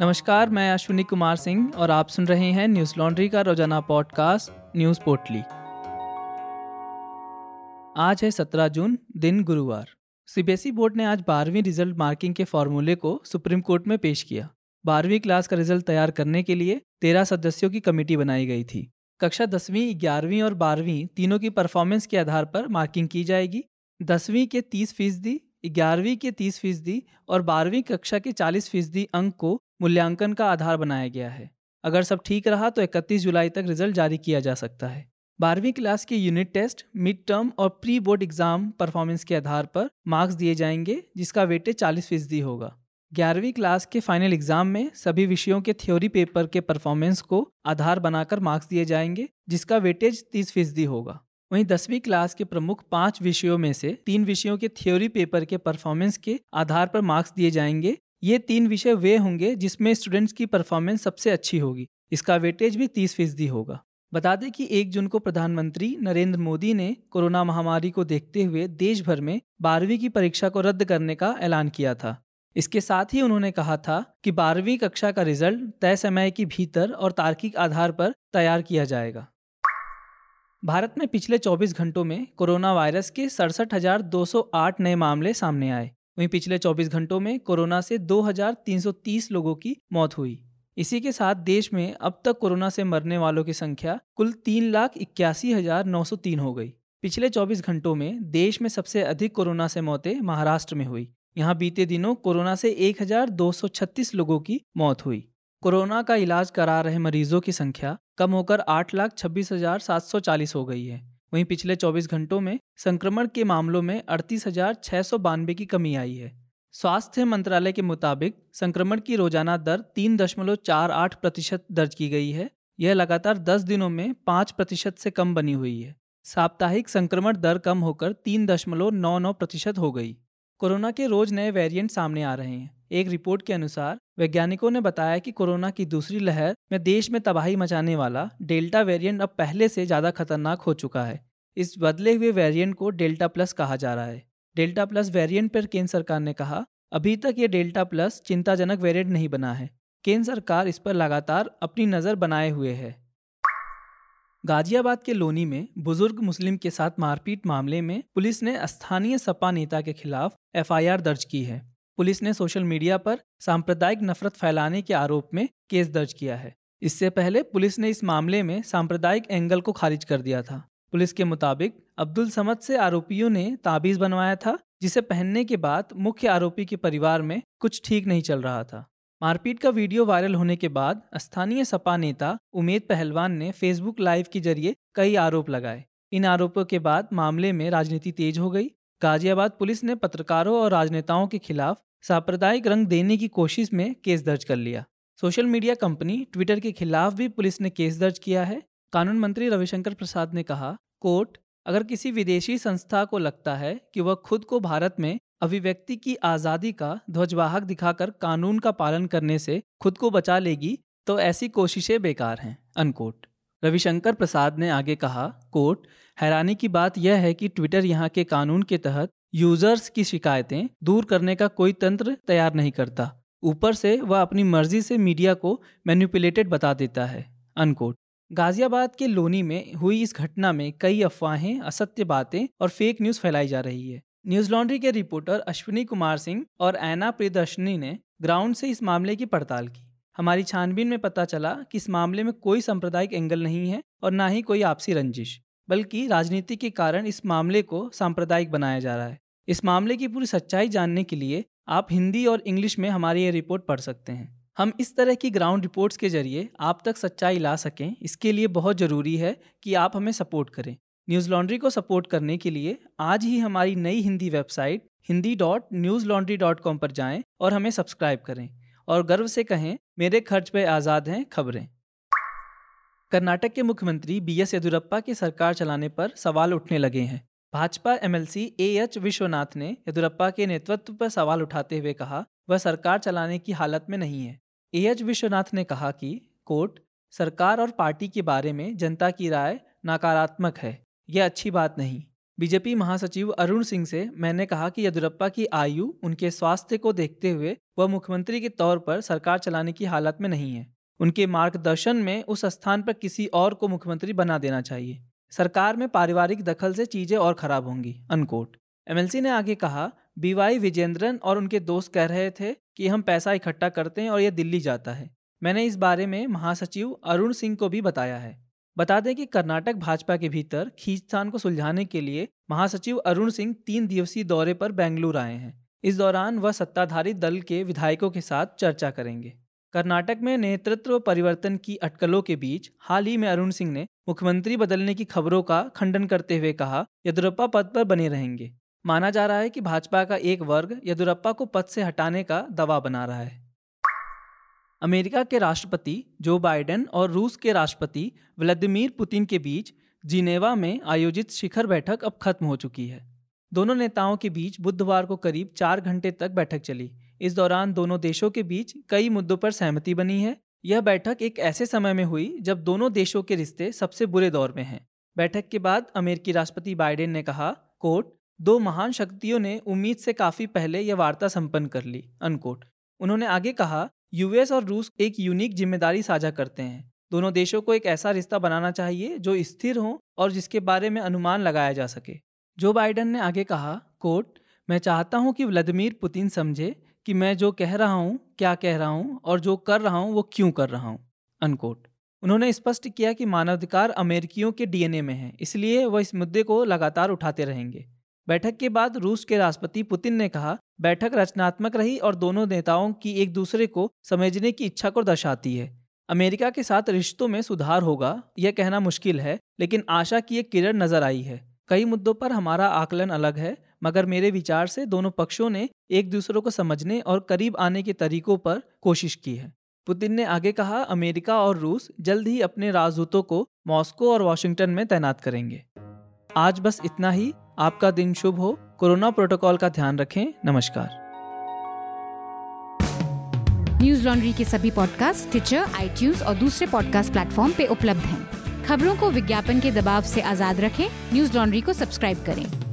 नमस्कार, मैं अश्विनी कुमार सिंह और आप सुन रहे हैं न्यूज लॉन्ड्री का रोजाना पॉडकास्ट न्यूज पोटली। आज है 17 जून, दिन गुरुवार। सीबीएसई बोर्ड ने आज 12वीं रिजल्ट मार्किंग के फॉर्मूले को सुप्रीम कोर्ट में पेश किया। 12वीं क्लास का रिजल्ट तैयार करने के लिए 13 सदस्यों की कमेटी बनाई गई थी। कक्षा 10वीं, 11वीं और 12वीं तीनों की परफॉर्मेंस के आधार पर मार्किंग की जाएगी। 10वीं के 30%, 11वीं के 30% और 12वीं कक्षा के 40% अंक को मूल्यांकन का आधार बनाया गया है। अगर सब ठीक रहा तो 31 जुलाई तक रिजल्ट जारी किया जा सकता है। 12वीं क्लास के यूनिट टेस्ट, मिड टर्म और प्री बोर्ड एग्जाम परफॉर्मेंस के आधार पर मार्क्स दिए जाएंगे, जिसका वेटेज 40% होगा। 11वीं क्लास के फाइनल एग्जाम में सभी विषयों के थ्योरी पेपर के परफॉर्मेंस को आधार बनाकर मार्क्स दिए जाएंगे, जिसका वेटेज 30% होगा। वहीं 10वीं क्लास के प्रमुख 5 विषयों में से 3 विषयों के थ्योरी पेपर के परफॉर्मेंस के आधार पर मार्क्स दिए जाएंगे। ये 3 विषय वे होंगे जिसमें स्टूडेंट्स की परफॉर्मेंस सबसे अच्छी होगी। इसका वेटेज भी 30% होगा। बता दें कि 1 जून को प्रधानमंत्री नरेंद्र मोदी ने कोरोना महामारी को देखते हुए देश भर में 12वीं की परीक्षा को रद्द करने का ऐलान किया था। इसके साथ ही उन्होंने कहा था कि 12वीं कक्षा का रिजल्ट तय समय के भीतर और तार्किक आधार पर तैयार किया जाएगा। भारत में पिछले 24 घंटों में कोरोना वायरस के 67,208 नए मामले सामने आए। वहीं पिछले 24 घंटों में कोरोना से 2,330 लोगों की मौत हुई। इसी के साथ देश में अब तक कोरोना से मरने वालों की संख्या कुल 3,81,903 हो गई। पिछले 24 घंटों में देश में सबसे अधिक कोरोना से मौतें महाराष्ट्र में हुई। यहाँ बीते दिनों कोरोना से 1,236 लोगों की मौत हुई। कोरोना का इलाज करा रहे मरीजों की संख्या कम होकर 8,26,740 हो गई है। वहीं पिछले 24 घंटों में संक्रमण के मामलों में 38,692 की कमी आई है। स्वास्थ्य मंत्रालय के मुताबिक संक्रमण की रोजाना दर 3.48% दर्ज की गई है। यह लगातार 10 दिनों में 5% से कम बनी हुई है। साप्ताहिक संक्रमण दर कम होकर 3.99% हो गई। कोरोना के रोज नए वेरिएंट सामने आ रहे हैं। एक रिपोर्ट के अनुसार वैज्ञानिकों ने बताया कि कोरोना की दूसरी लहर में देश में तबाही मचाने वाला डेल्टा वेरिएंट अब पहले से ज़्यादा खतरनाक हो चुका है। इस बदले हुए वेरिएंट को डेल्टा प्लस कहा जा रहा है। डेल्टा प्लस वेरिएंट पर केंद्र सरकार ने कहा, अभी तक ये डेल्टा प्लस चिंताजनक वेरिएंट नहीं बना है। केंद्र सरकार इस पर लगातार अपनी नज़र बनाए हुए है। गाजियाबाद के लोनी में बुजुर्ग मुस्लिम के साथ मारपीट मामले में पुलिस ने स्थानीय सपा नेता के खिलाफ FIR दर्ज की है। पुलिस ने सोशल मीडिया पर सांप्रदायिक नफरत फैलाने के आरोप में केस दर्ज किया है। इससे पहले पुलिस ने इस मामले में सांप्रदायिक एंगल को खारिज कर दिया था। पुलिस के मुताबिक अब्दुल समद से आरोपियों ने ताबीज़ बनवाया था, जिसे पहनने के बाद मुख्य आरोपी के परिवार में कुछ ठीक नहीं चल रहा था। मारपीट का वीडियो वायरल होने के बाद स्थानीय सपा नेता उमेद पहलवान ने फेसबुक लाइव के जरिए कई आरोप लगाए। इन आरोपों के बाद मामले में राजनीति तेज हो गई। गाजियाबाद पुलिस ने पत्रकारों और राजनेताओं के खिलाफ सांप्रदायिक रंग देने की कोशिश में केस दर्ज कर लिया। सोशल मीडिया कंपनी ट्विटर के खिलाफ भी पुलिस ने केस दर्ज किया है। कानून मंत्री रविशंकर प्रसाद ने कहा, कोर्ट, अगर किसी विदेशी संस्था को लगता है कि वह खुद को भारत में अभिव्यक्ति की आज़ादी का ध्वजवाहक दिखाकर कानून का पालन करने से खुद को बचा लेगी तो ऐसी कोशिशें बेकार हैं, अनकोट। रविशंकर प्रसाद ने आगे कहा, कोर्ट, हैरानी की बात यह है कि ट्विटर यहाँ के कानून के तहत यूजर्स की शिकायतें दूर करने का कोई तंत्र तैयार नहीं करता। ऊपर से वह अपनी मर्जी से मीडिया को मैनिपुलेटेड बता देता है, अनकोट। गाजियाबाद के लोनी में हुई इस घटना में कई अफवाहें, असत्य बातें और फेक न्यूज़ फैलाई जा रही है। न्यूज लॉन्ड्री के रिपोर्टर अश्विनी कुमार सिंह और ऐना ने ग्राउंड से इस मामले की पड़ताल की। हमारी छानबीन में पता चला कि इस मामले में कोई सांप्रदायिक एंगल नहीं है और ना ही कोई आपसी रंजिश, बल्कि राजनीति के कारण इस मामले को सांप्रदायिक बनाया जा रहा है। इस मामले की पूरी सच्चाई जानने के लिए आप हिंदी और इंग्लिश में हमारी ये रिपोर्ट पढ़ सकते हैं। हम इस तरह की ग्राउंड रिपोर्ट्स के जरिए आप तक सच्चाई ला सकें। इसके लिए बहुत ज़रूरी है कि आप हमें सपोर्ट करें। न्यूज़ लॉन्ड्री को सपोर्ट करने के लिए आज ही हमारी नई हिंदी वेबसाइट hindi.newslaundry.com पर जाएं और हमें सब्सक्राइब करें और गर्व से कहें, मेरे खर्च पे आज़ाद हैं खबरें। कर्नाटक के मुख्यमंत्री BS येदियुरप्पा की सरकार चलाने पर सवाल उठने लगे हैं। भाजपा MLC AH विश्वनाथ ने येदियुरप्पा के नेतृत्व पर सवाल उठाते हुए कहा, वह सरकार चलाने की हालत में नहीं है। AH विश्वनाथ ने कहा कि, कोर्ट, सरकार और पार्टी के बारे में जनता की राय नकारात्मक है, यह अच्छी बात नहीं। बीजेपी महासचिव अरुण सिंह से मैंने कहा कि येदियुरप्पा की आयु, उनके स्वास्थ्य को देखते हुए वह मुख्यमंत्री के तौर पर सरकार चलाने की हालत में नहीं है। उनके मार्गदर्शन में उस स्थान पर किसी और को मुख्यमंत्री बना देना चाहिए। सरकार में पारिवारिक दखल से चीजें और खराब होंगी, अनकोट। एमएलसी ने आगे कहा, बीवाई विजेंद्रन और उनके दोस्त कह रहे थे कि हम पैसा इकट्ठा करते हैं और यह दिल्ली जाता है। मैंने इस बारे में महासचिव अरुण सिंह को भी बताया है। बता दें कि कर्नाटक भाजपा के भीतर खींचतान को सुलझाने के लिए महासचिव अरुण सिंह 3 दिवसीय दौरे पर बेंगलुरु आए हैं। इस दौरान वह सत्ताधारी दल के विधायकों के साथ चर्चा करेंगे। कर्नाटक में नेतृत्व परिवर्तन की अटकलों के बीच हाल ही में अरुण सिंह ने मुख्यमंत्री बदलने की खबरों का खंडन करते हुए कहा, येदियुरप्पा पद पर बने रहेंगे। माना जा रहा है कि भाजपा का एक वर्ग येदियुरप्पा को पद से हटाने का दबाव बना रहा है। अमेरिका के राष्ट्रपति जो बाइडेन और रूस के राष्ट्रपति व्लादिमीर पुतिन के बीच जिनेवा में आयोजित शिखर बैठक अब खत्म हो चुकी है। दोनों नेताओं के बीच बुधवार को करीब 4 घंटे तक बैठक चली। इस दौरान दोनों देशों के बीच कई मुद्दों पर सहमति बनी है। यह बैठक एक ऐसे समय में हुई जब दोनों देशों के रिश्ते सबसे बुरे दौर में हैं। बैठक के बाद अमेरिकी राष्ट्रपति बाइडेन ने कहा, कोट, 2 महान शक्तियों ने उम्मीद से काफ़ी पहले यह वार्ता संपन्न कर ली, अनकोट। उन्होंने आगे कहा, यूएस और रूस एक यूनिक जिम्मेदारी साझा करते हैं। दोनों देशों को एक ऐसा रिश्ता बनाना चाहिए जो स्थिर हो और जिसके बारे में अनुमान लगाया जा सके। जो बाइडेन ने आगे कहा, कोट, मैं चाहता हूँ कि व्लादिमीर पुतिन समझे कि मैं जो कह रहा हूँ, क्या कह रहा हूँ और जो कर रहा हूँ वो क्यों कर रहा हूँ, अनकोट। उन्होंने स्पष्ट किया कि मानवाधिकार अमेरिकियों के डीएनए में है, इसलिए वह इस मुद्दे को लगातार उठाते रहेंगे। बैठक के बाद रूस के राष्ट्रपति पुतिन ने कहा, बैठक रचनात्मक रही और दोनों नेताओं की एक दूसरे को समझने की इच्छा को दर्शाती है। अमेरिका के साथ रिश्तों में सुधार होगा, यह कहना मुश्किल है, लेकिन आशा की एक किरण नजर आई है। कई मुद्दों पर हमारा आकलन अलग है, मगर मेरे विचार से दोनों पक्षों ने एक दूसरे को समझने और करीब आने के तरीकों पर कोशिश की है। पुतिन ने आगे कहा, अमेरिका और रूस जल्द ही अपने राजदूतों को मॉस्को और वॉशिंगटन में तैनात करेंगे। आज बस इतना ही। आपका दिन शुभ हो। कोरोना प्रोटोकॉल का ध्यान रखें। नमस्कार। न्यूज लॉन्ड्री के सभी पॉडकास्ट टिचर, आईट्यून्स और दूसरे पॉडकास्ट प्लेटफॉर्म पे उपलब्ध हैं। खबरों को विज्ञापन के दबाव से आजाद रखें। न्यूज लॉन्ड्री को सब्सक्राइब करें।